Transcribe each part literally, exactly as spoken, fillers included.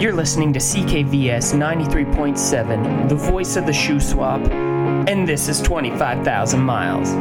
You're listening to C K V S ninety-three point seven, the voice of the Shuswap, and this is twenty-five thousand Miles.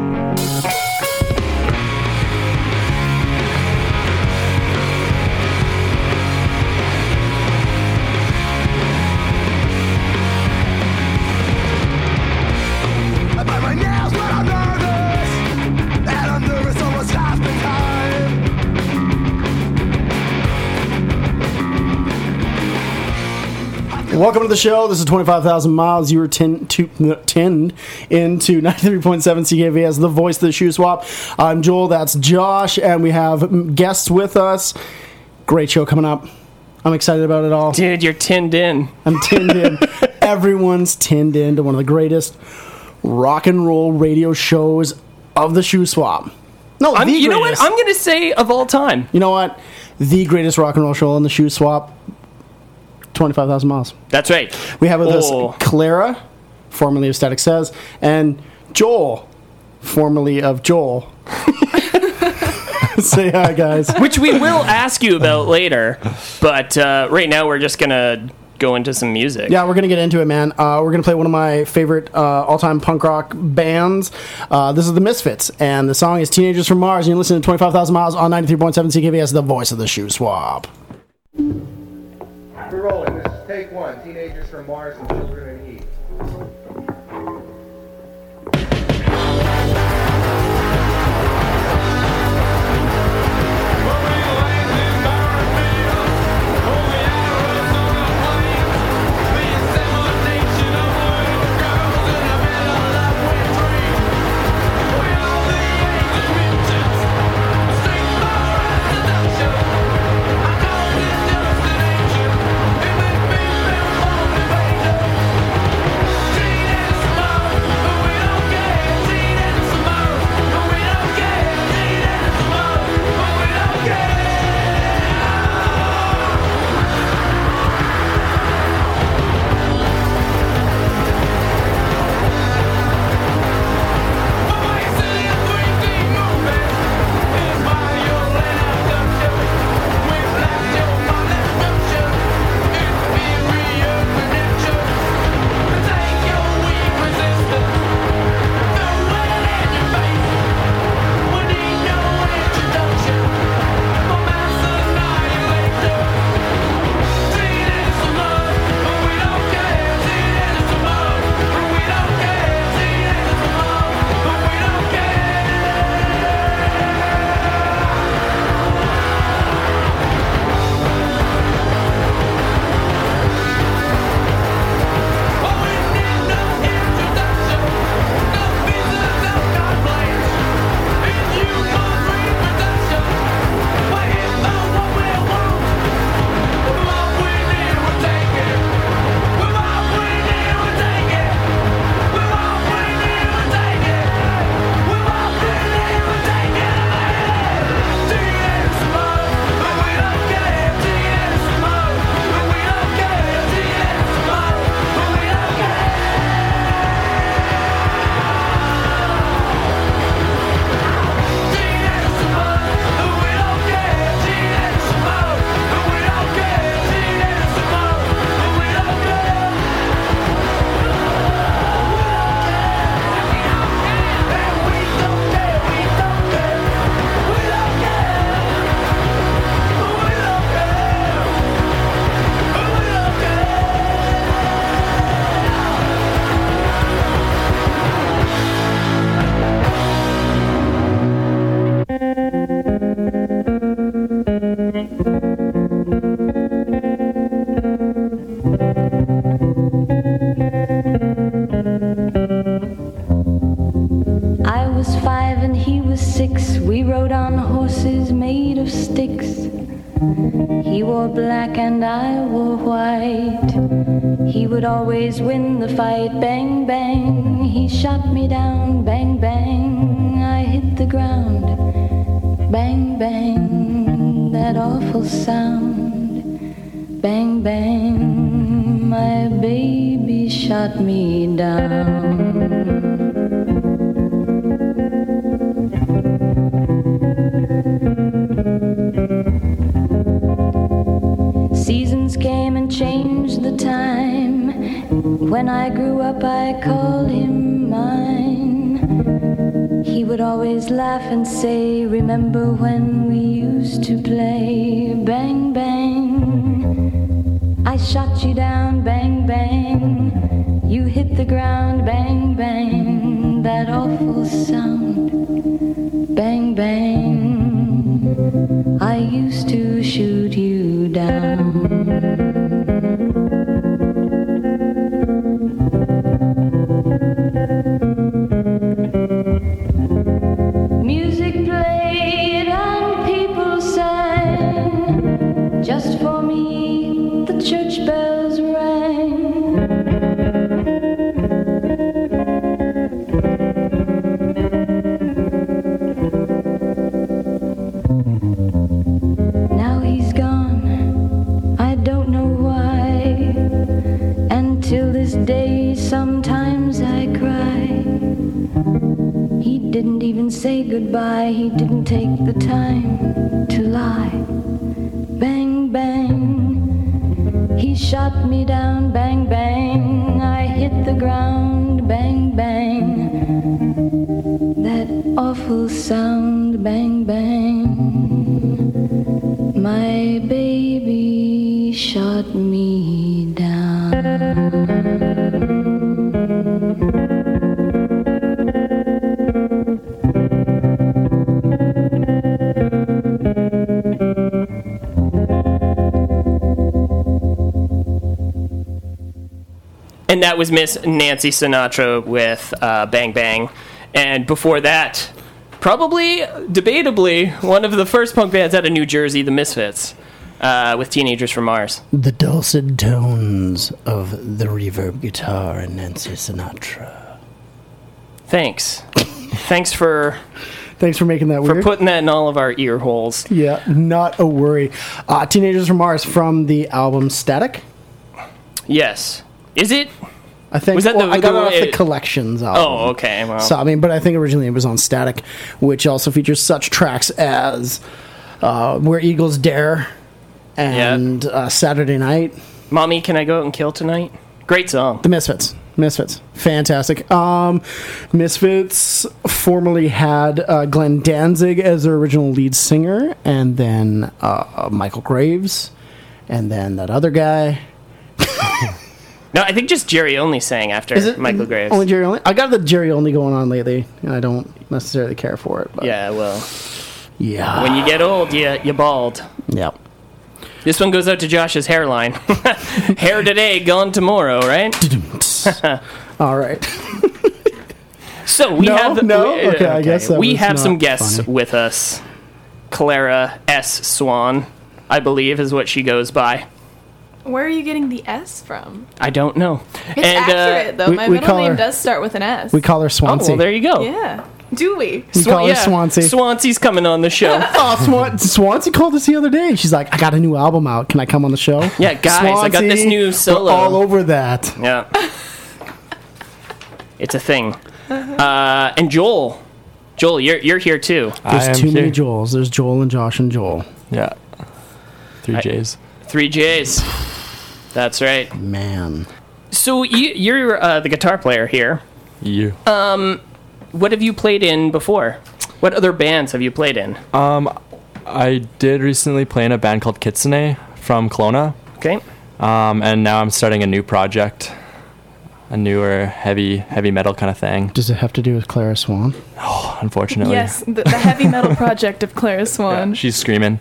Welcome to the show. This is twenty-five thousand Miles. You were tuned into ninety-three point seven C K V S, the voice of the Shoe Swap. I'm Joel, that's Josh, and we have guests with us. Great show coming up. I'm excited about it all. Dude, you're tinned in. I'm tinned in. Everyone's tinned in to one of the greatest rock and roll radio shows of the Shoe Swap. No, I'm, the you greatest. know what? I'm going to say of all time. You know what? The greatest rock and roll show on the Shoe Swap. twenty-five thousand Miles. That's right. We have with oh. us Clara, formerly of Static Says, and Joel, formerly of Joel. Say hi, guys. Which we will ask you about later, but uh, right now we're just going to go into some music. Yeah, we're going to get into it, man. Uh, we're going to play one of my favorite uh, all-time punk rock bands. Uh, this is The Misfits, and the song is Teenagers from Mars, and you're listening to twenty-five thousand Miles on ninety-three point seven C K V S, the voice of the Shoe Swap. We're rolling. This is take one. Teenagers from Mars and Children in Heat. And I wore white. He would always win the fight. Bang, bang, he shot me down. Bang, bang, I hit the ground. Bang, bang, that awful sound. Bang, bang, my baby shot me down. time. When I grew up, I called him mine. He would always laugh and say, remember when we used to play? Bang, bang. I shot you down, bang, bang. You hit the ground, bang, bang. That awful sound, bang, bang. I used to shoot you down. Say goodbye, he didn't take the time to lie. Bang, bang. He shot me down, bang, bang. I hit the ground, bang, bang. That awful sound, bang, bang. My baby shot me down. And that was Miss Nancy Sinatra with uh, Bang Bang. And before that, probably, debatably, one of the first punk bands out of New Jersey, The Misfits, uh, with Teenagers from Mars. The dulcet tones of the reverb guitar and Nancy Sinatra. Thanks. Thanks for... Thanks for making that weird. For putting that in all of our ear holes. Yeah, not a worry. Uh, Teenagers from Mars from the album Static? Yes. Is it? I think was that well, the, I got the, it off the it, Collections album. Oh, okay. Well. So I mean, but I think originally it was on Static, which also features such tracks as uh, Where Eagles Dare and yep. uh, Saturday Night. Mommy, Can I Go Out and Kill Tonight? Great song. The Misfits. Misfits. Fantastic. Um, Misfits formerly had uh, Glenn Danzig as their original lead singer, and then uh, Michael Graves, and then that other guy. No, I think just Jerry Only sang after Is it Michael Graves. Only Jerry Only? I got the Jerry Only going on lately, and I don't necessarily care for it. But. Yeah, well. Yeah. When you get old, you, you bald. Yep. This one goes out to Josh's hairline. Hair today, gone tomorrow, right? All right. So we no, have... The, no, we, okay, uh, I guess that We have some guests funny. with us. Clara S. Swan, I believe, is what she goes by. Where are you getting the S from? I don't know. It's and, accurate, uh, though. We, My we middle name her, does start with an S. We call her Swansea. Oh, well, there you go. Yeah. Do we? We Sw- call yeah. her Swansea. Swansea's coming on the show. oh, Swan- Swansea called us the other day. She's like, I got a new album out. Can I come on the show? Yeah, guys, Swansea, I got this new solo. All over that. Yeah. It's a thing. Uh, and Joel. Joel, you're you're here, too. There's too here. many Joels. There's Joel and Josh and Joel. Yeah. Three I, J's. Three J's. That's right, man. So you, you're uh, the guitar player here. Yeah. Um, what have you played in before? What other bands have you played in? Um, I did recently play in a band called Kitsune from Kelowna. Okay. Um, and now I'm starting a new project, a newer heavy heavy metal kind of thing. Does it have to do with Clara Swan? Oh, unfortunately. Yes, the, the heavy metal project of Clara Swan. Yeah, she's screaming.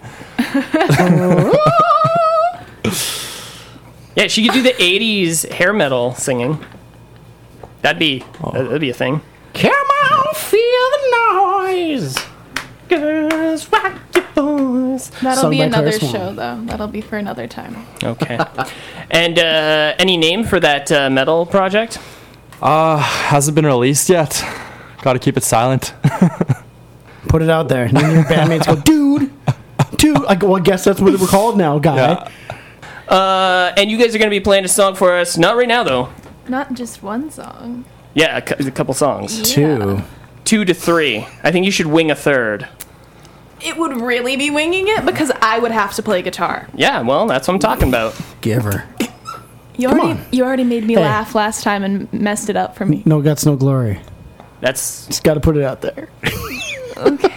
Yeah, she could do the eighties hair metal singing. That'd be oh. that'd be a thing. Come on, feel the noise, girls, rock your boys. That'll Sung be another show, though. That'll be for another time. Okay. And uh, any name for that uh, metal project? Uh, hasn't been released yet. Got to keep it silent. Put it out there. And then your bandmates go, dude, dude. I go, well, I guess that's what we're called now, guy. Yeah. Uh, and you guys are going to be playing a song for us. Not right now, though. Not just one song. Yeah, a, cu- a couple songs. Yeah. Two. Two to three. I think you should wing a third. It would really be winging it because I would have to play guitar. Yeah, well, that's what I'm talking about. Give her. You Come already on. you already made me hey. laugh last time and messed it up for me. No guts, no glory. That's just got to put it out there. Okay.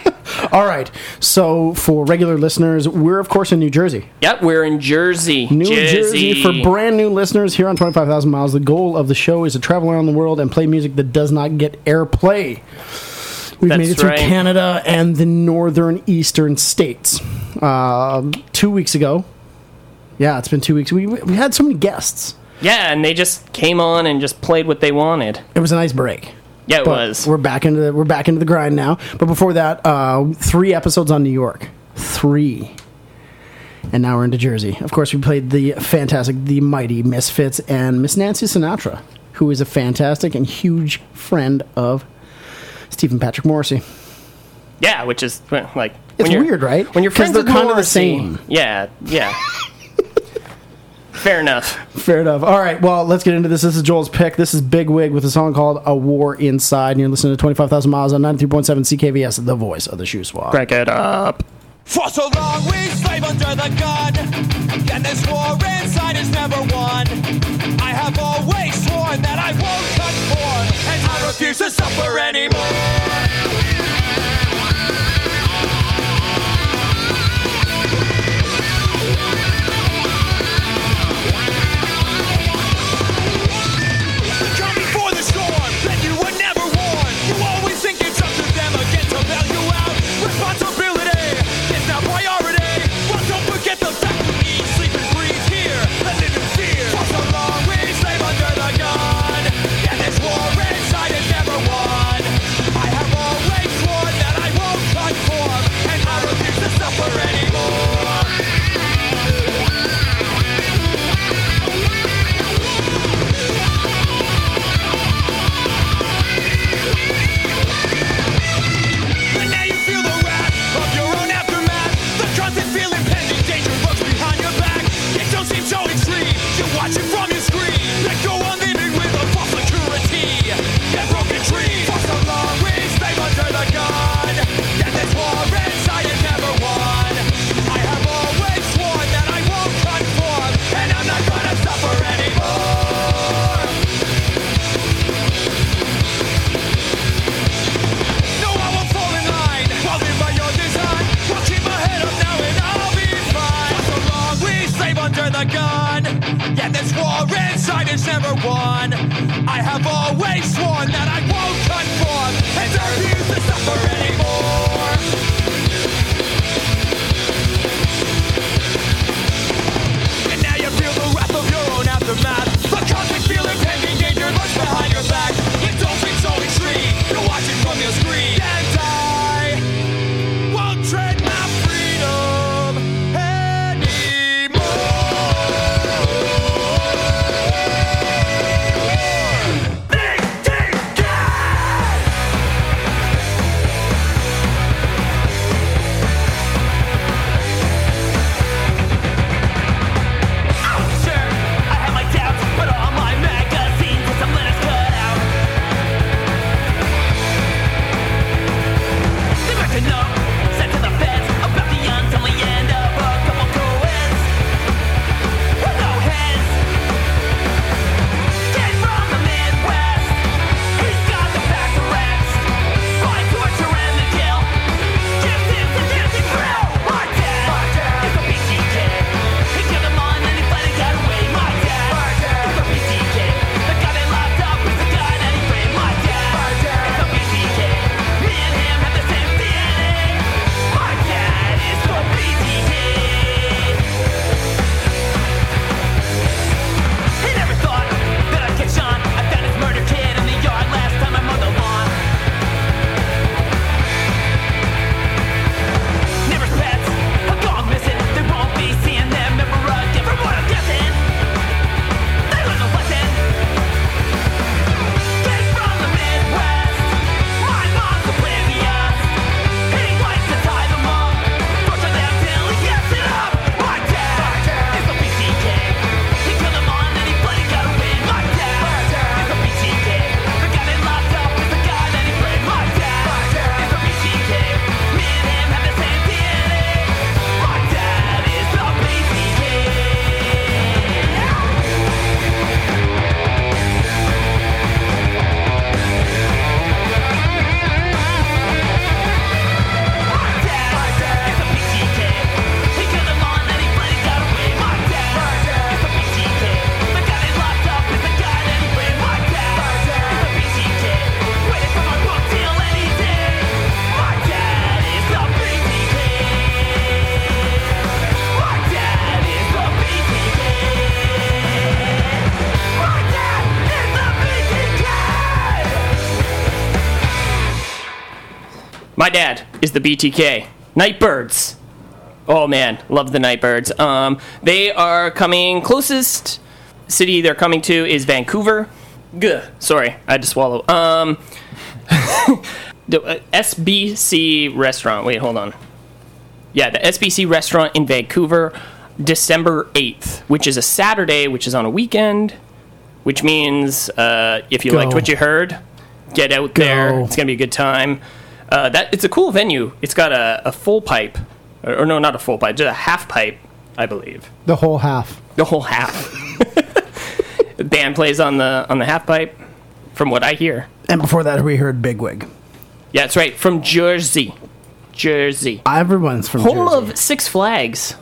All right. So for regular listeners, we're, of course, in New Jersey. Yep, we're in Jersey. New Jersey. Jersey. For brand new listeners here on twenty-five thousand Miles, the goal of the show is to travel around the world and play music that does not get airplay. We've That's made it through right. Canada and the northern eastern states. Uh, two weeks ago. Yeah, it's been two weeks. We, we had so many guests. Yeah, and they just came on and just played what they wanted. It was a nice break. Yeah, it but was. We're back into the, we're back into the grind now. But before that, uh, three episodes on New York, three, and now we're into Jersey. Of course, we played the fantastic, the mighty Misfits and Miss Nancy Sinatra, who is a fantastic and huge friend of Stephen Patrick Morrissey. Yeah, which is like it's weird, right? When you're friends, they're kind of the same. Yeah, yeah. Fair enough. Fair enough. All right, well, let's get into this. This is Joel's pick. This is Big Wig with a song called A War Inside, and you're listening to twenty-five thousand Miles on ninety-three point seven C K V S, the voice of the Shuswap. Crack it up. For so long we slave under the gun, and this war inside is never won. I have always sworn that I won't conform, and I refuse to suffer anymore. My dad is the B T K. Nightbirds. Oh, man. Love the Nightbirds. Um, they are coming closest city they're coming to is Vancouver. Gah. Sorry. I had to swallow. Um, the S B C restaurant. Wait, hold on. Yeah, the S B C restaurant in Vancouver, December eighth, which is a Saturday, which is on a weekend, which means uh, if you Go. liked what you heard, get out Go. there. It's going to be a good time. Uh, that it's a cool venue. It's got a, a full pipe. Or, or no, not a full pipe. Just a half pipe, I believe. The whole half. The whole half. The band plays on the on the half pipe, from what I hear. And before that, we heard Big Wig. Yeah, that's right. From Jersey. Jersey. Everyone's from home Jersey. Home of Six Flags.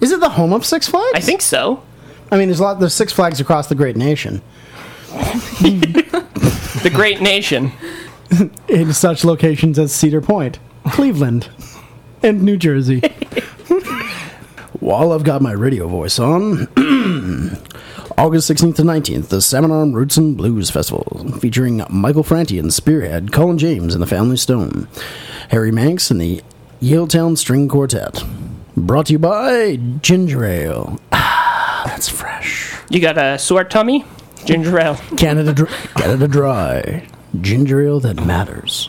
Is it the home of Six Flags? I think so. I mean, there's a lot. There's Six Flags across the great nation. The great nation. In such locations as Cedar Point, Cleveland, and New Jersey. While I've got my radio voice on, August sixteenth to nineteenth, the Salmon Arm Roots and Blues Festival, featuring Michael Franti and Spearhead, Colin James and the Family Stone, Harry Manx and the Yaletown String Quartet. Brought to you by Ginger Ale. Ah, that's fresh. You got a sore tummy? Ginger Ale. Canada, dr- Canada Dry. Ginger ale that matters.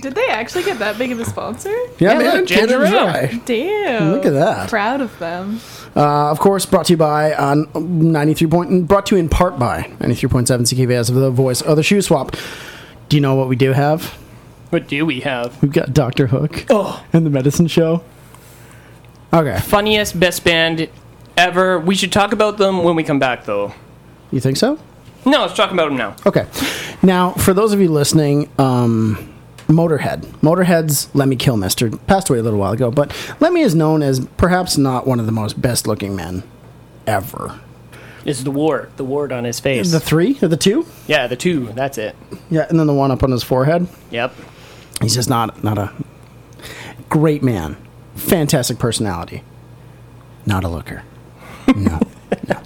Did they actually get that big of a sponsor? Yeah, yeah man. Look, ginger ale. Damn. Look at that. Proud of them. Uh, of course, brought to you by uh, ninety-three point. Brought to you in part by ninety-three point seven C K V S of the voice of the Shuswap. Do you know what we do have? What do we have? We've got Doctor Hook. Oh, and the Medicine Show. Okay. Funniest best band ever. We should talk about them when we come back, though. You think so? No, let's talk about them now. Okay. Now, for those of you listening, um, Motorhead. Motorhead's Lemmy Kilmister passed away a little while ago, but Lemmy is known as perhaps not one of the most best-looking men ever. It's the wart. The wart on his face. The three? Or the two? Yeah, the two. That's it. Yeah, and then the one up on his forehead. Yep. He's just not not a great man. Fantastic personality. Not a looker. No. No.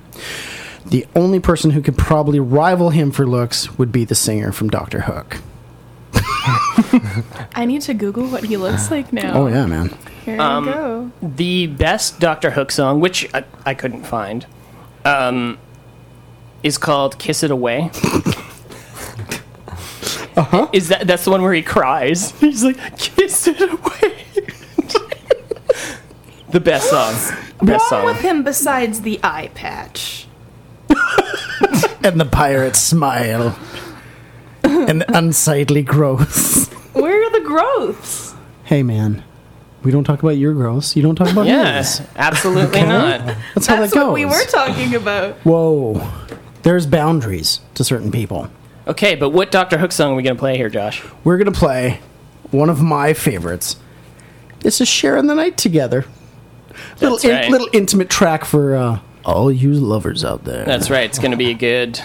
The only person who could probably rival him for looks would be the singer from Doctor Hook. I need to Google what he looks like now. Oh, yeah, man. Here um, we go. The best Doctor Hook song, which I, I couldn't find, um, is called Kiss It Away. Uh-huh. Is that That's the one where he cries. He's like, kiss it away. The best song. Best song. What's wrong with him besides the eye patch? And the pirate smile. And the unsightly growths. Where are the growths? Hey, man. We don't talk about your growths. You don't talk about yeah, yours. Yeah, absolutely okay? not. That's how That's that goes. That's what we were talking about. Whoa. There's boundaries to certain people. Okay, but what Doctor Hook song are we going to play here, Josh? We're going to play one of my favorites. This is Sharing the Night Together. That's little, right. in, little intimate track for... Uh, all you lovers out there. That's right. It's going to be a good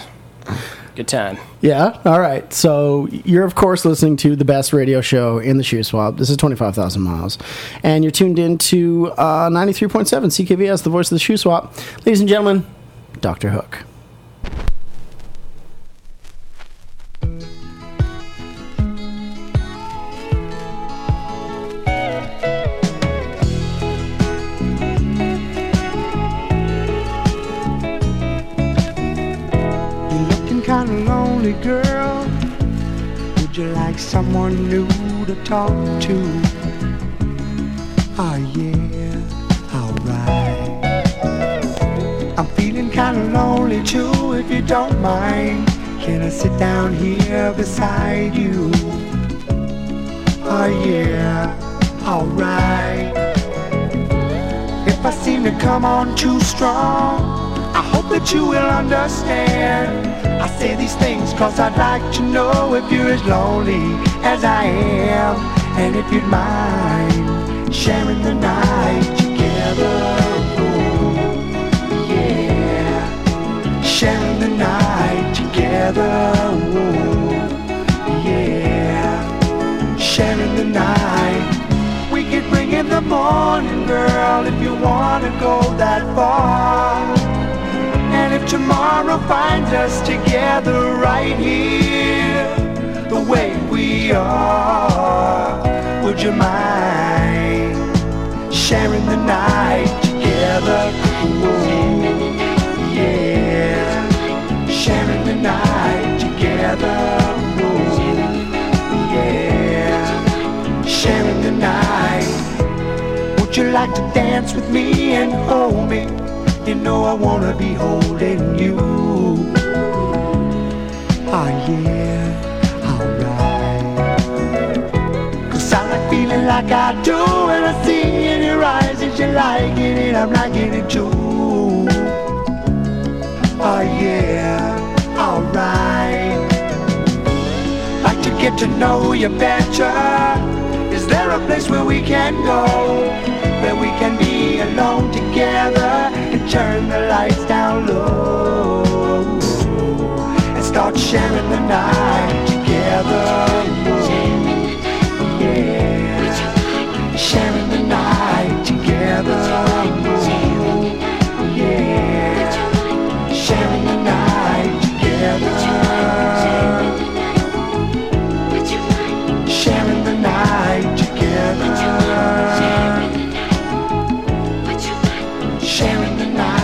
good time. Yeah? All right. So you're, of course, listening to the best radio show in the Shuswap. This is twenty-five thousand Miles. And you're tuned in to uh, ninety-three point seven C K V S, the voice of the Shuswap. Ladies and gentlemen, Doctor Hook. Girl, would you like someone new to talk to? Oh yeah, alright. I'm feeling kinda lonely too, if you don't mind. Can I sit down here beside you? Oh yeah, alright. If I seem to come on too strong, I hope that you will understand. I say these things cause I'd like to know if you're as lonely as I am, and if you'd mind sharing the night together. Oh, yeah. Sharing the night together. Oh, yeah. Sharing the night. We could bring in the morning, girl, if you wanna go that far. And if tomorrow finds us together right here, the way we are, would you mind sharing the night together? Ooh, yeah, sharing the night together. Sharing the night. Would you like to dance with me and hold me? You know I wanna be holding you. Oh yeah, alright. Cause I like feeling like I do, and I see in your eyes that you're liking it, I'm liking it too. Oh yeah, alright. Like to get to know you better. Is there a place where we can go, where we can be alone together and turn the lights down low and start sharing the night together? Ooh, yeah, sharing the night together. Ooh, yeah, sharing the night together. Sharing the night together. Sharing the night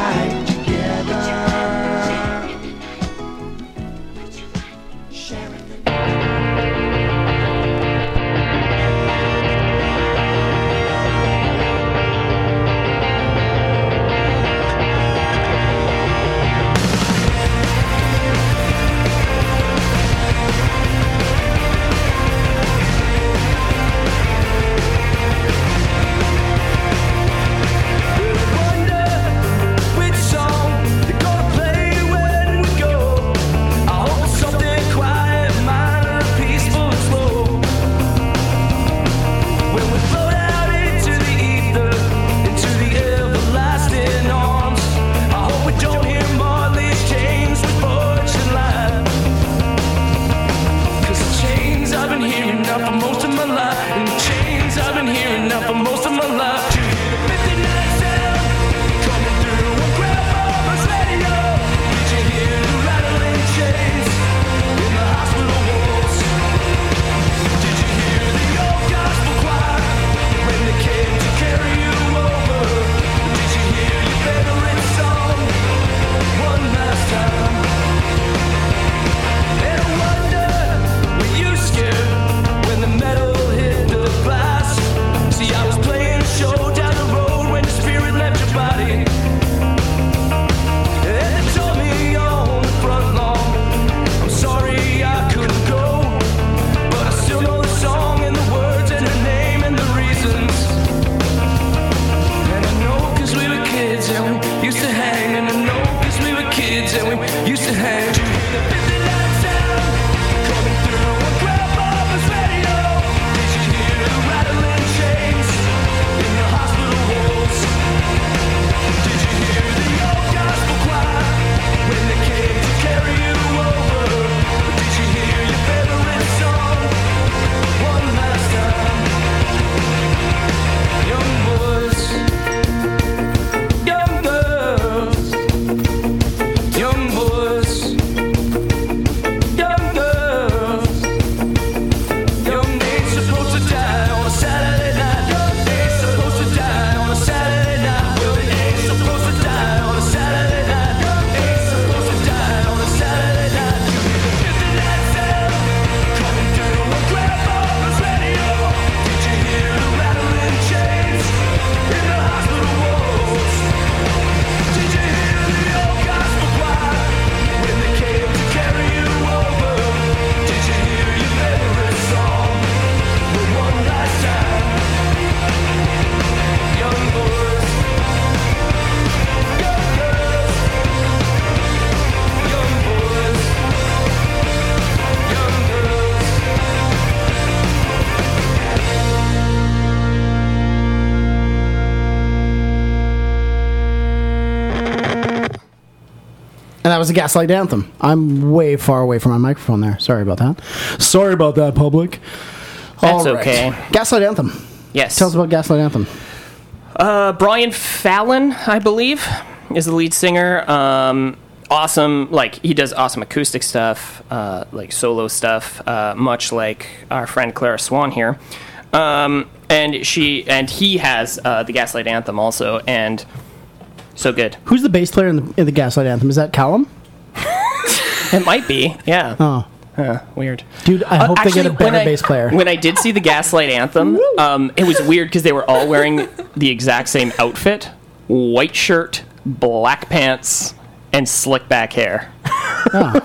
was a Gaslight Anthem. I'm way far away from my microphone there. Sorry about that. Sorry about that, public. That's right. Okay. Gaslight Anthem. Yes. Tell us about Gaslight Anthem. Uh, Brian Fallon, I believe, is the lead singer. Um, awesome, like, he does awesome acoustic stuff, uh, like solo stuff, uh, much like our friend Clara Swan here. Um, and she and he has uh, the Gaslight Anthem also, and so good. Who's the bass player in the, in the Gaslight Anthem? Is that Callum? It might be, yeah. Oh. Huh, weird. Dude, I uh, hope actually, they get a better I, bass player. When I did see the Gaslight Anthem, um, it was weird because they were all wearing the exact same outfit. White shirt, black pants, and slick back hair. Oh,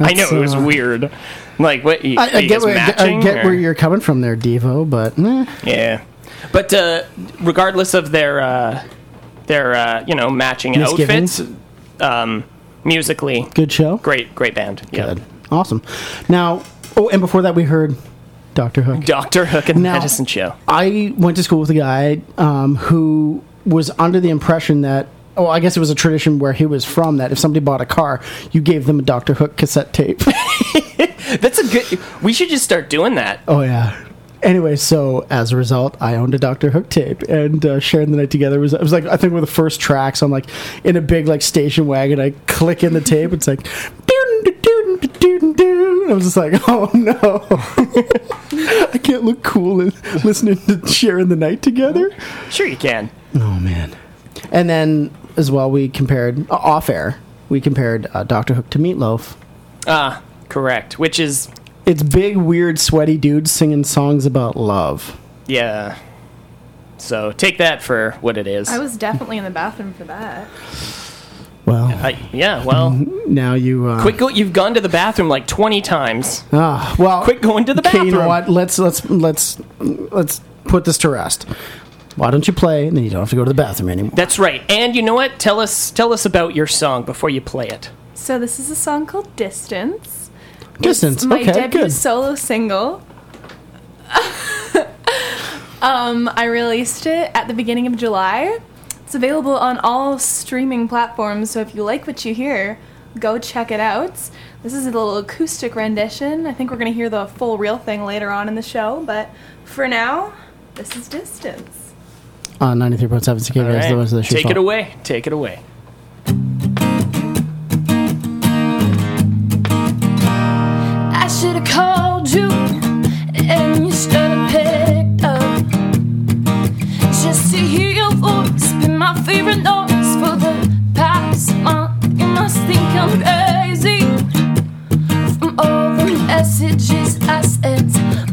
I know, it was uh, weird. Like, what? You, I, I, get where, matching, I get or? where you're coming from there, Devo, but... Eh. Yeah. But uh, regardless of their, uh, their uh, you know, matching outfits, um, musically... Good show? Great, great band. Good. Yep. Awesome. Now, oh, and before that we heard Doctor Hook. Doctor Hook and the Medicine Show. I went to school with a guy um, who was under the impression that, oh, I guess it was a tradition where he was from, that if somebody bought a car, you gave them a Doctor Hook cassette tape. That's a good... We should just start doing that. Oh, yeah. Anyway, so as a result, I owned a Doctor Hook tape, and uh, Sharing the Night Together was, it was like, I think, one of the first tracks. I'm like in a big like station wagon. I click in the tape. It's like... I was just like, oh no, I can't look cool and listening to Sharing the Night Together. Sure you can. Oh man. And then as well, we compared uh, off air. We compared uh, Doctor Hook to Meatloaf. Ah, correct. Which is, it's big, weird, sweaty dudes singing songs about love. Yeah. So take that for what it is. I was definitely in the bathroom for that. Well, uh, yeah. Well, now you uh, quit. Go, you've gone to the bathroom like twenty times. Ah, well, quit going to the bathroom. You know what? Let's let's let's let's put this to rest. Why don't you play? And then you don't have to go to the bathroom anymore. That's right. And you know what? Tell us tell us about your song before you play it. So this is a song called Distance. Distance. It's my okay, debut good. solo single. um, I released it at the beginning of July. It's available on all streaming platforms, so if you like what you hear, go check it out. This is a little acoustic rendition. I think we're going to hear the full real thing later on in the show, but for now, this is Distance. On uh, ninety-three point seven C K V S, right. The rest of the show. Take it away. Take it away. I should have called you, and you should have picked up. Just to hear your voice. My favorite noise for the past month. You must think I'm crazy from all the messages I sent,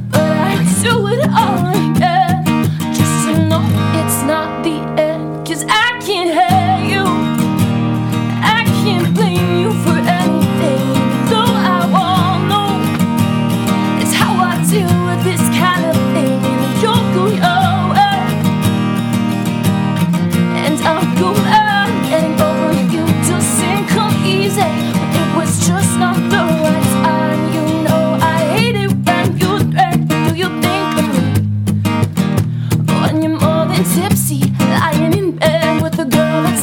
but I do it all again just to know it's not the end. 'Cause I can't hate you, I can't blame you for anything. Though I all know it's how I deal with this kind of thing. And you'll go your I'll go on and over you. Doesn't come easy. It was just not the right time. You know I hate it when you drink. Do you think of me when you're more than tipsy, lying in bed with a girl?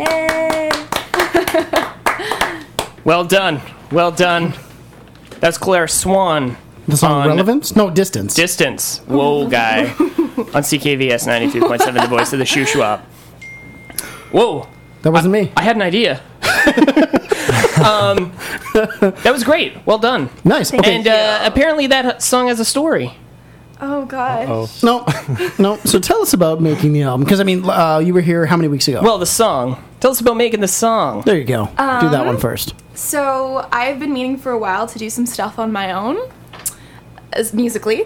Yay! Well done. Well done. That's Clara Swan. The song Relevance? No, Distance. Distance. Whoa, guy. On C K V S ninety-two point seven, the voice of the Shuswap. Whoa. That wasn't I, me. I had an idea. um, that was great. Well done. Nice. Thank and uh, apparently that song has a story. Oh, gosh. Uh-oh. No. No. So tell us about making the album. Because, I mean, uh, you were here how many weeks ago? Well, the song. Tell us about making the song. There you go. Um, do that one first. So I've been meaning for a while to do some stuff on my own, as musically.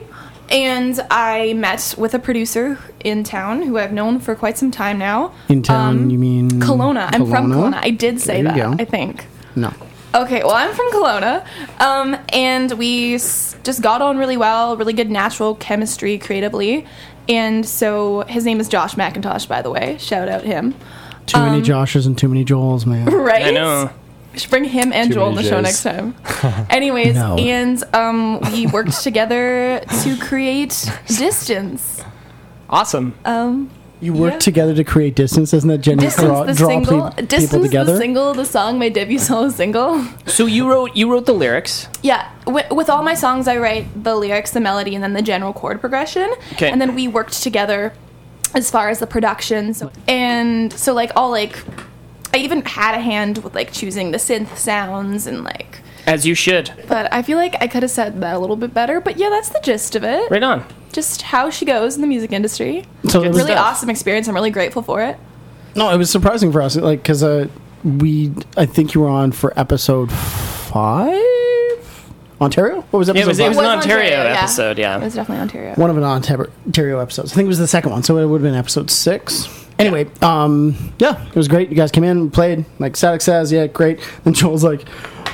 And I met with a producer in town who I've known for quite some time now. In town, um, you mean? Kelowna. I'm Kelowna? from Kelowna. I did say that, go. I think. No. Okay, well, I'm from Kelowna, um, and we s- just got on really well, really good natural chemistry creatively, and so his name is Josh McIntosh, by the way. Shout out him. Too um, many Joshes and too many Joels, man. Right? I know. We should bring him and too Joel on the shows. show next time. Anyways, no. and um, we worked together to create Distance. Awesome. Um... You worked yeah. together to create Distance, isn't that Jenny draw, the draw single, pe- Distance people together? Distance the single, the song, my debut solo single. So you wrote you wrote the lyrics? Yeah. With, with all my songs, I write the lyrics, the melody, and then the general chord progression. Okay. And then we worked together as far as the production. So, and so, like, all, like, I even had a hand with, like, choosing the synth sounds and, like... As you should. But I feel like I could have said that a little bit better. But, yeah, that's the gist of it. Right on. Just how she goes in the music industry. So it was really tough. Awesome experience. I'm really grateful for it. No, it was surprising for us, like, because uh, we, I think you were on for episode five, Ontario. What was episode? Yeah, it was, five? It was an Ontario, Ontario episode. Yeah. yeah, it was definitely Ontario. One of an Ontario episodes. I think it was the second one, so it would have been episode six. Anyway, yeah. um, yeah, it was great. You guys came in, played like Static Says, yeah, great. And Joel's like,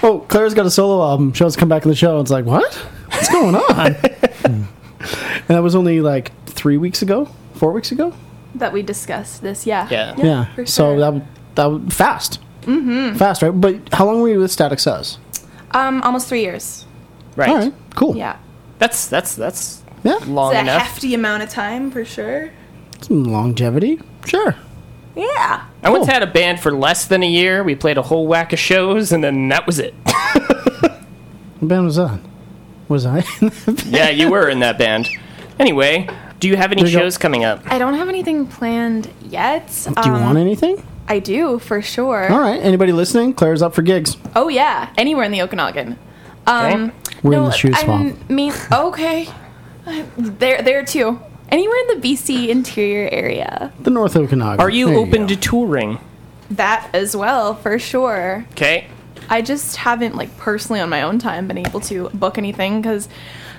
"Oh, Clara's got a solo album. She wants to come back on the show." And it's like, what? What's going on? And that was only like three weeks ago, four weeks ago? That we discussed this, yeah. Yeah. yeah, yeah. Sure. So that that was fast. Mm-hmm. Fast, right? But how long were you with Static Says? Um, almost three years. Right. All right, cool. Yeah. That's that's that's yeah. long it's enough. It's a hefty amount of time, for sure. Some longevity, sure. Yeah. I cool. once had a band for less than a year. We played a whole whack of shows, and then that was it. What band was that? Was I in that band? Yeah, you were in that band. Anyway, do you have any There's shows no- coming up? I don't have anything planned yet. Do um, you want anything? I do, for sure. All right. Anybody listening? Clara's up for gigs. Oh, yeah. Anywhere in the Okanagan. Um, okay. We're no, in the shoe swamp. I mean, okay. There, there, too. Anywhere in the B C interior area. The North Okanagan. Are you there open you to touring? That as well, for sure. Okay. I just haven't, like, personally on my own time been able to book anything because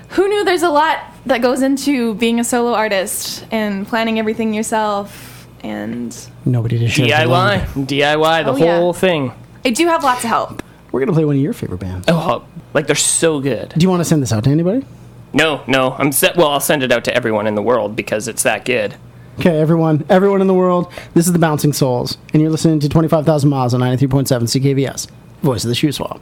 who knew there's a lot that goes into being a solo artist and planning everything yourself and... Nobody to share D I Y. D I Y, the oh, whole yeah. thing. I do have lots of help. We're going to play one of your favorite bands. Oh, like, they're so good. Do you want to send this out to anybody? No, no. I'm se- Well, I'll send it out to everyone in the world because it's that good. Okay, everyone, everyone in the world, this is The Bouncing Souls, and you're listening to twenty-five thousand Miles on ninety-three point seven C K V S. Voice of the Shuswap.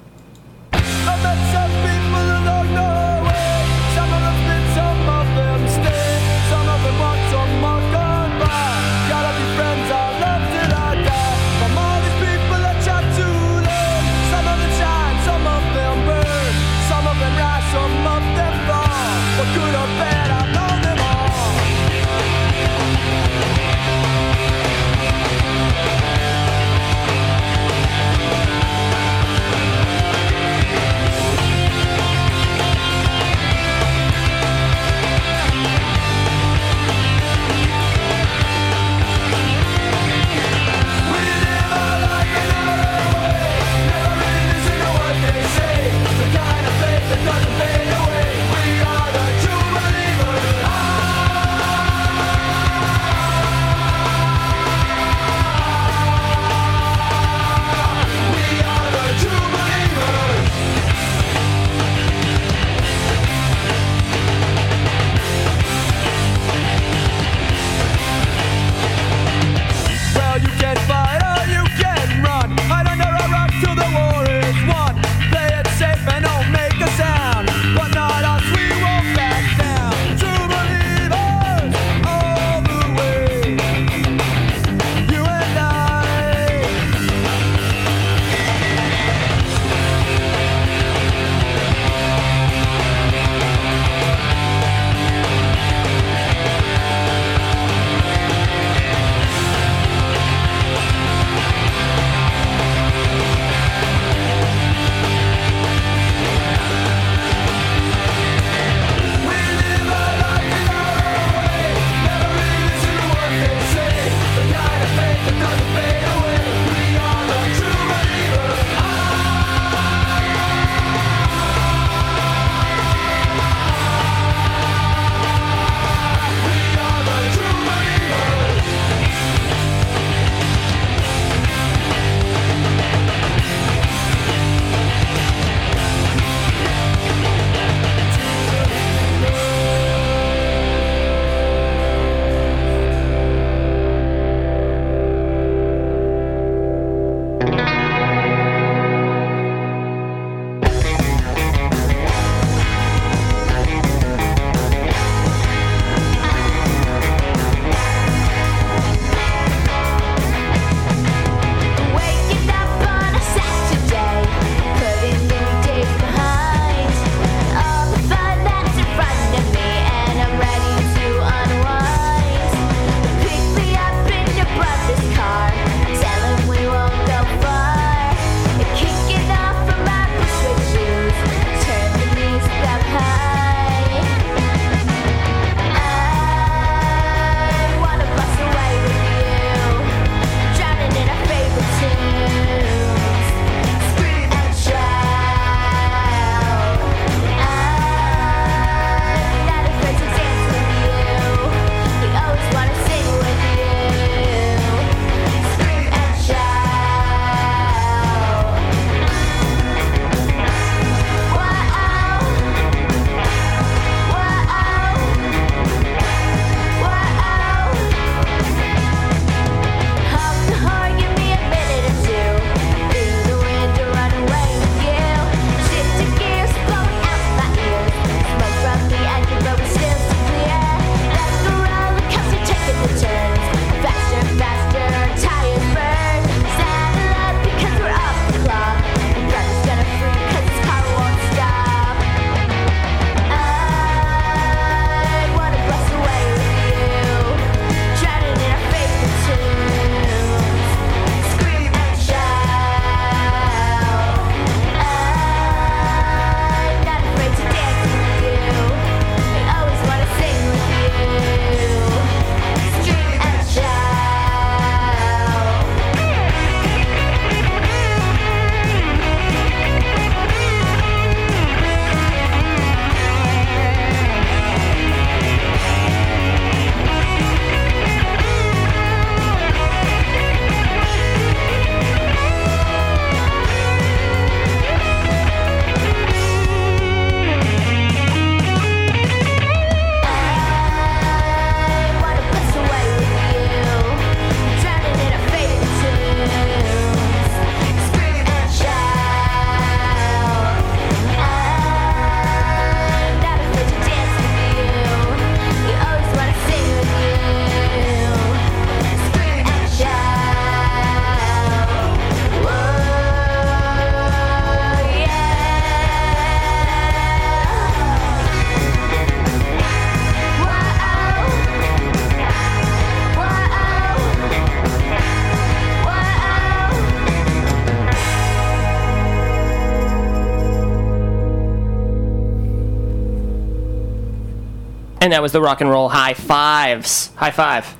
And that was the Rock and Roll High Fives. High five.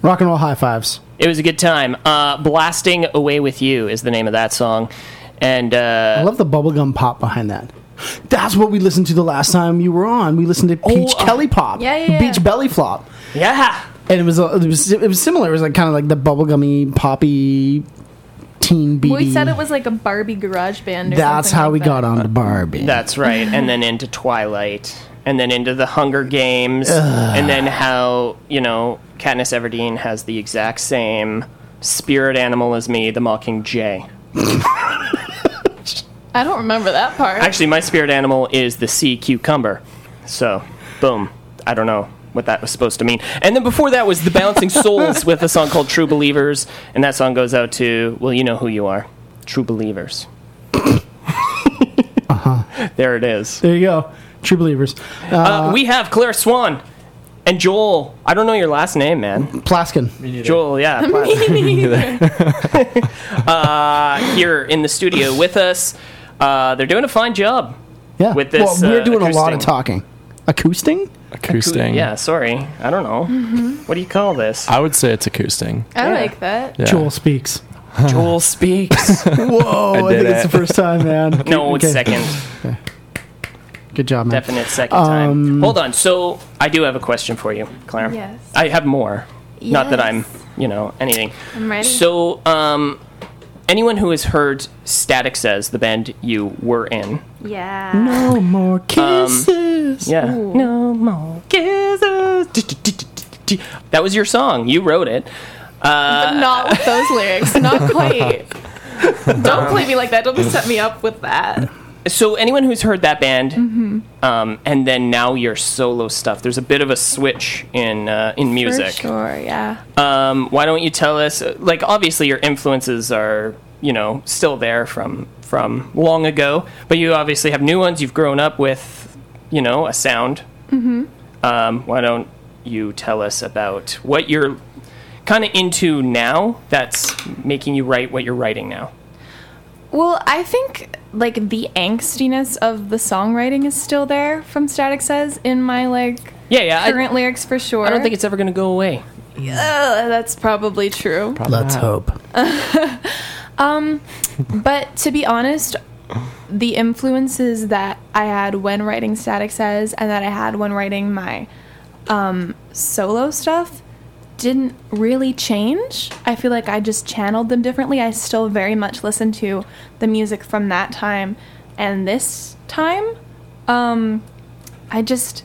Rock and Roll High Fives. It was a good time. Uh, Blasting Away With You is the name of that song. And uh, I love the bubblegum pop behind that. That's what we listened to the last time you were on. We listened to Peach oh, uh, Kelly Pop. Yeah, yeah, yeah. Beach Belly Flop. Yeah. And it was, uh, it was it was similar. It was like kind of like the bubblegummy, poppy, teen B D. We said it was like a Barbie garage band or That's something how like we that. got onto Barbie. That's right. And then into Twilight. And then into the Hunger Games. Ugh. And then how, you know, Katniss Everdeen has the exact same spirit animal as me, the Mockingjay. I don't remember that part. Actually, my spirit animal is the sea cucumber. So, boom. I don't know what that was supposed to mean. And then before that was the Bouncing Souls with a song called True Believers. And that song goes out to, well, you know who you are. True Believers. Uh-huh. There it is. There you go. True Believers. Uh, uh, we have Clara Swan and Joel. I don't know your last name, man. Plaskin. Joel, yeah. Plaskin. Me neither. uh, here in the studio with us. Uh, they're doing a fine job. Yeah. With this, well, we're doing uh, a lot of talking. Acousting? Acousting. Acou- yeah, sorry. I don't know. Mm-hmm. What do you call this? I would say it's acousting. I yeah. like that. Yeah. Joel speaks. Joel speaks. Whoa. I, I think it. it's the first time, man. Okay, no, okay. It's second. Okay. Good job, man. Definite second time. Um, Hold on. So I do have a question for you, Clara. Yes. I have more. Yes. Not that I'm, you know, anything. I'm ready. So, um... anyone who has heard Static Says, the band you were in. Yeah. No more kisses. Um, yeah. Ooh. No more kisses. That was your song. You wrote it. Uh, but not with those lyrics. Not quite. Don't play me like that. Don't set me up with that. So anyone who's heard that band, mm-hmm. um, and then now your solo stuff, there's a bit of a switch in uh, in music. For sure, yeah. Um, why don't you tell us? Like, obviously, your influences are, you know, still there from from long ago, but you obviously have new ones. You've grown up with, you know, a sound. Mm-hmm. Um, why don't you tell us about what you're kind of into now? That's making you write what you're writing now. Well, I think, like, the angstiness of the songwriting is still there from Static Says in my, like, yeah, yeah, current I, lyrics for sure. I don't think it's ever going to go away. Yeah, uh, that's probably true. Probably Let's not. hope. um, but to be honest, the influences that I had when writing Static Says and that I had when writing my um, solo stuff didn't really change. I feel like I just channeled them differently. I still very much listen to the music from that time and this time. Um, I just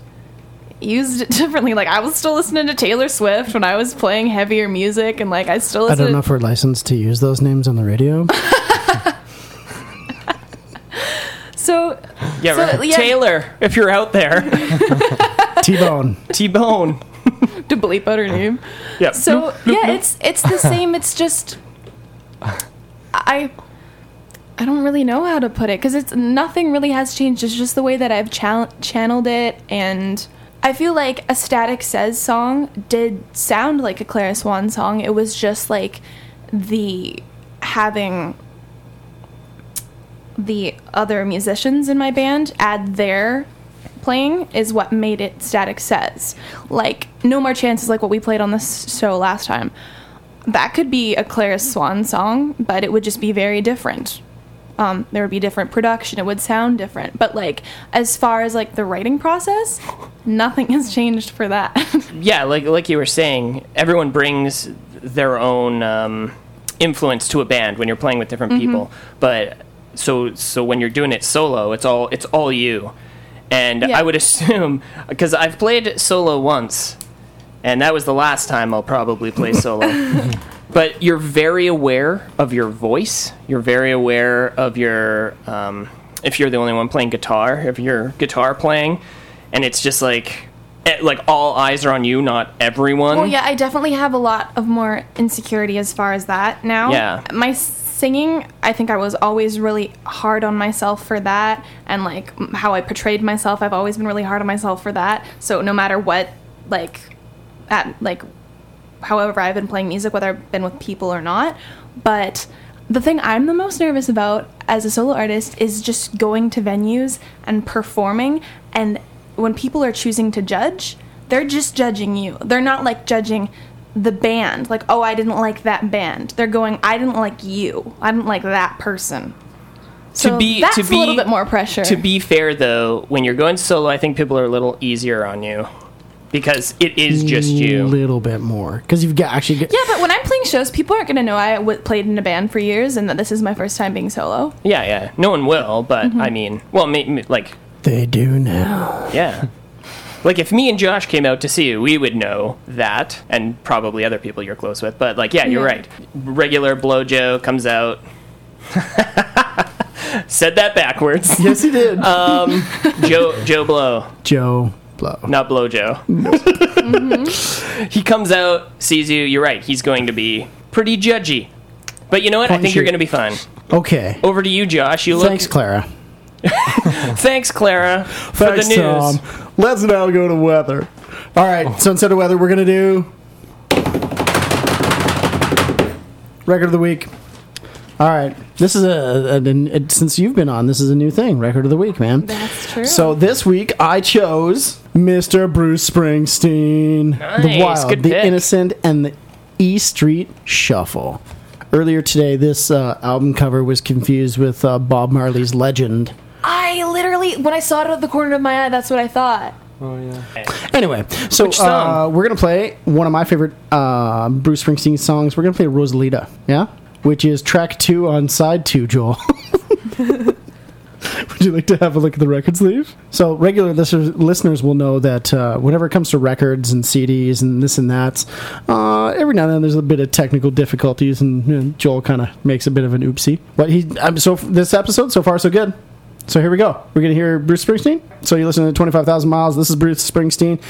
used it differently. Like, I was still listening to Taylor Swift when I was playing heavier music, and like I still listen I don't know if we're licensed to use those names on the radio. so, yeah, so, right. yeah, Taylor, if you're out there. T-Bone. T-Bone. To bleep out her name. Yeah. So yeah, it's it's the same. It's just I I don't really know how to put it because it's nothing really has changed. It's just the way that I've cha- channeled it, and I feel like a Static Says song did sound like a Clara Swan song. It was just like the having the other musicians in my band add their playing is what made it Static Says. Like, No More Chances, like what we played on this show last time. That could be a Clara Swan song, but it would just be very different. Um, there would be different production. It would sound different. But, like, as far as, like, the writing process, nothing has changed for that. Yeah, like like you were saying, everyone brings their own um, influence to a band when you're playing with different mm-hmm. people. But so so when you're doing it solo, it's all it's all you. And yeah. I would assume, because I've played solo once, and that was the last time I'll probably play solo. But you're very aware of your voice. You're very aware of your, um, if you're the only one playing guitar, if you're guitar playing, and it's just like, it, like all eyes are on you, not everyone. Well, yeah, I definitely have a lot of more insecurity as far as that now. Yeah. My singing, I think I was always really hard on myself for that, and like how I portrayed myself, I've always been really hard on myself for that. So no matter what, like at like however I've been playing music, whether I've been with people or not. But the thing I'm the most nervous about as a solo artist is just going to venues and performing and when people are choosing to judge, they're just judging you. They're not, like, judging the band. Like, oh, I didn't like that band. They're going, I didn't like you. I didn't like that person. So to be, that's to be, a little bit more pressure. To be fair, though, when you're going solo, I think people are a little easier on you. Because it is just you. A little bit more. Because you've got actually... Get- yeah, but when I'm playing shows, people aren't going to know I w- played in a band for years and that this is my first time being solo. Yeah, yeah. No one will, but mm-hmm. I mean... Well, ma- ma- like... They do now. Yeah. Like, if me and Josh came out to see you, we would know that. And probably other people you're close with. But, like, yeah, you're yeah. right. Regular Blojo comes out. Said that backwards. Yes, he did. Um, Joe, Joe Blow. Joe... Blow. Not Blojo. No. mm-hmm. He comes out, sees you. You're right. He's going to be pretty judgy. But you know what? Punchy. I think you're going to be fine. Okay. Over to you, Josh. You Thanks, look. Clara. Thanks, Clara. Thanks, Clara, for the news. Tom. Let's now go to weather. All right. Oh. So instead of weather, we're going to do record of the week. All right. This is a, a, a, a since you've been on, this is a new thing. Record of the week, man. That's true. So this week I chose Mister Bruce Springsteen, nice, The Wild, good The pick. Innocent, and the E Street Shuffle. Earlier today, this uh, album cover was confused with uh, Bob Marley's Legend. I literally, when I saw it at the corner of my eye, that's what I thought. Oh yeah. Anyway, so uh, we're gonna play one of my favorite uh, Bruce Springsteen songs. We're gonna play Rosalita. Yeah. Which is track two on side two, Joel. Would you like to have a look at the record sleeve? So regular listeners, listeners will know that uh, whenever it comes to records and C Ds and this and that, uh, every now and then there's a bit of technical difficulties, and you know, Joel kind of makes a bit of an oopsie. But he, I'm so this episode, so far so good. So here we go. We're going to hear Bruce Springsteen. So you listen to twenty-five thousand Miles. This is Bruce Springsteen.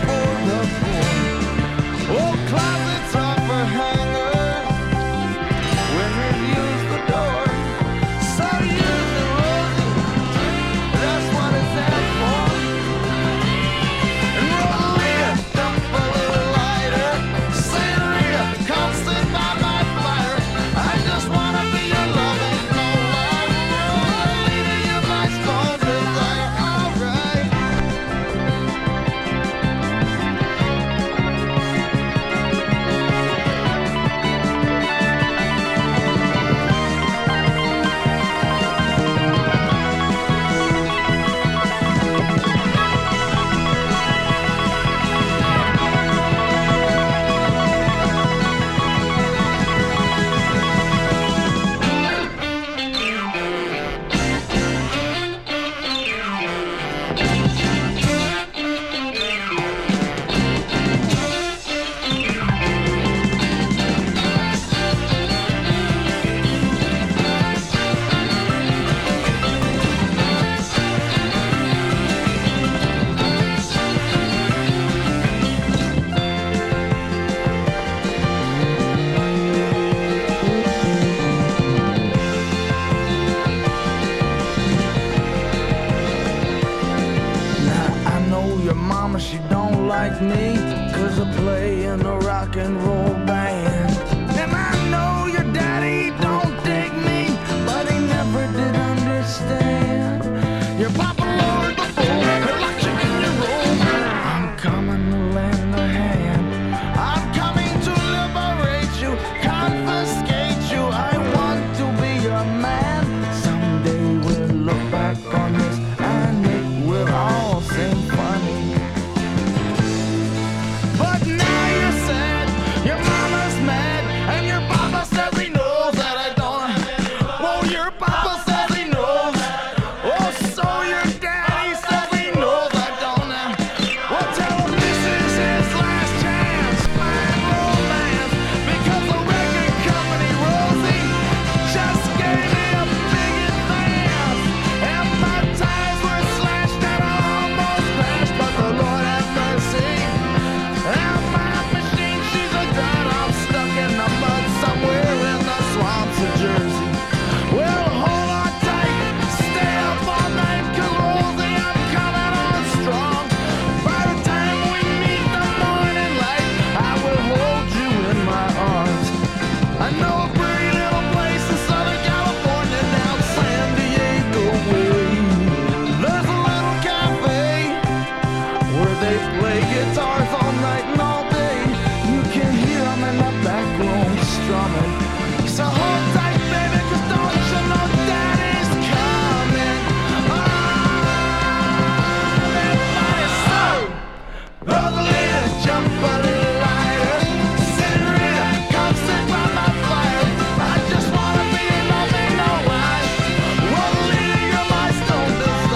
For the poor. mama, she don't like me, cause I play in a rock and roll band. And I know your daddy don't dig me, but he never did understand. Your papa Lord before her like you in your room. I'm coming to lend a hand, I'm coming to liberate you, confiscate you. I want to be your man. Someday we'll look back on this and it will all seem funny. But now you're sad, your mama's mad, and your papa says he knows that I don't. Well, your papa says he knows. Oh, so your daddy says he knows I don't. Well, tell him this is his last chance, fine romance, because the record company Rosie just gave me a big advance. And my tires were slashed and I almost crashed, but the Lord have mercy. And my machine, she's a god. I'm stuck in the mud somewhere in the swamps of Jersey. Well, hold on tight, stay up all night, cause Rosie, I'm coming on strong. By the time we meet the morning light, I will hold you in my arms. I know a pretty little place in Southern California, down San Diego way. There's a little cafe where they play guitars all night and all day. You can hear them in the back room strumming. So hold tight, baby, cause don't you know daddy's coming? Oh, everybody, so Rosalita, jump a little higher. Senorita, come sit by my fire. I just wanna be in love and no wine. Rosalita, you're my stone design.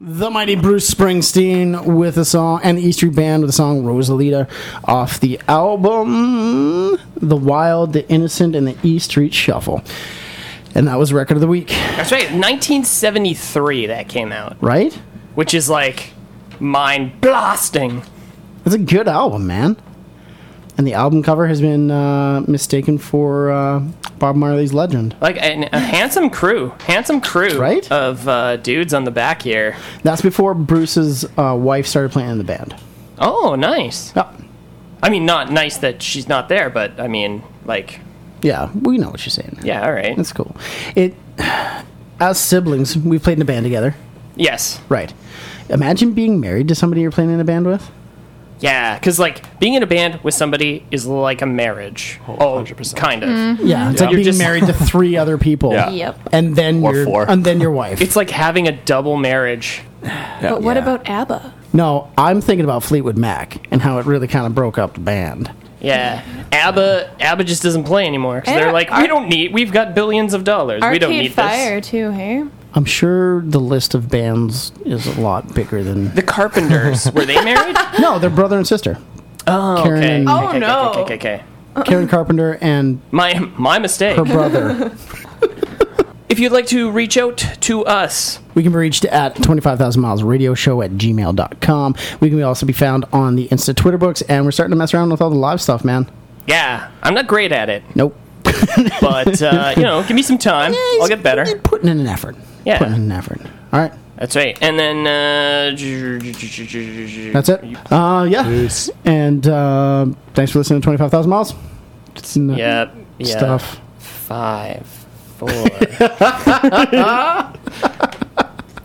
The mighty Bruce Springsteen with a song, and the E Street Band with the song Rosalita off the album The Wild, The Innocent, and the E Street Shuffle. And that was Record of the Week. That's right, nineteen seventy-three that came out. Right? Which is like mind-blasting. It's a good album, man. And the album cover has been uh, mistaken for uh, Bob Marley's Legend. Like a, a handsome crew, handsome crew right? of uh, dudes on the back here. That's before Bruce's uh, wife started playing in the band. Oh, nice. Yeah. I mean, not nice that she's not there, but I mean, like... Yeah, we know what you're saying. Yeah, all right. That's cool. It, as siblings, we've played in a band together. Yes. Right. Imagine being married to somebody you're playing in a band with. Yeah, because, like, being in a band with somebody is like a marriage. Oh, one hundred percent. Kind of. Mm-hmm. Yeah, it's yeah. like you're being married to three other people. Yeah. Yep. And then, or your, four. And then your wife. It's like having a double marriage. Yeah. But what yeah. about ABBA? No, I'm thinking about Fleetwood Mac and how it really kind of broke up the band. Yeah. ABBA ABBA just doesn't play anymore. So they're like, we don't need, we've got billions of dollars. Arcade we don't need Fire, this. Too, hey? I'm sure the list of bands is a lot bigger than... The Carpenters. Were they married? No, they're brother and sister. Oh, Karen okay. And oh, okay, no. Okay, okay, okay, okay. Karen Carpenter and... My my mistake. Her brother. If you'd like to reach out to us... We can be reached at twenty-five thousand miles radio show at gmail dot com. We can also be found on the Insta Twitter books, and we're starting to mess around with all the live stuff, man. Yeah. I'm not great at it. Nope. But, uh, you know, give me some time. Yeah, I'll get better. Putting in an effort. Yeah. Putting in an effort. All right. That's right. And then... Uh, That's it. Uh, yeah. Peace. And uh, thanks for listening to twenty-five thousand miles. Yep. Stuff. Yep. Five. Four.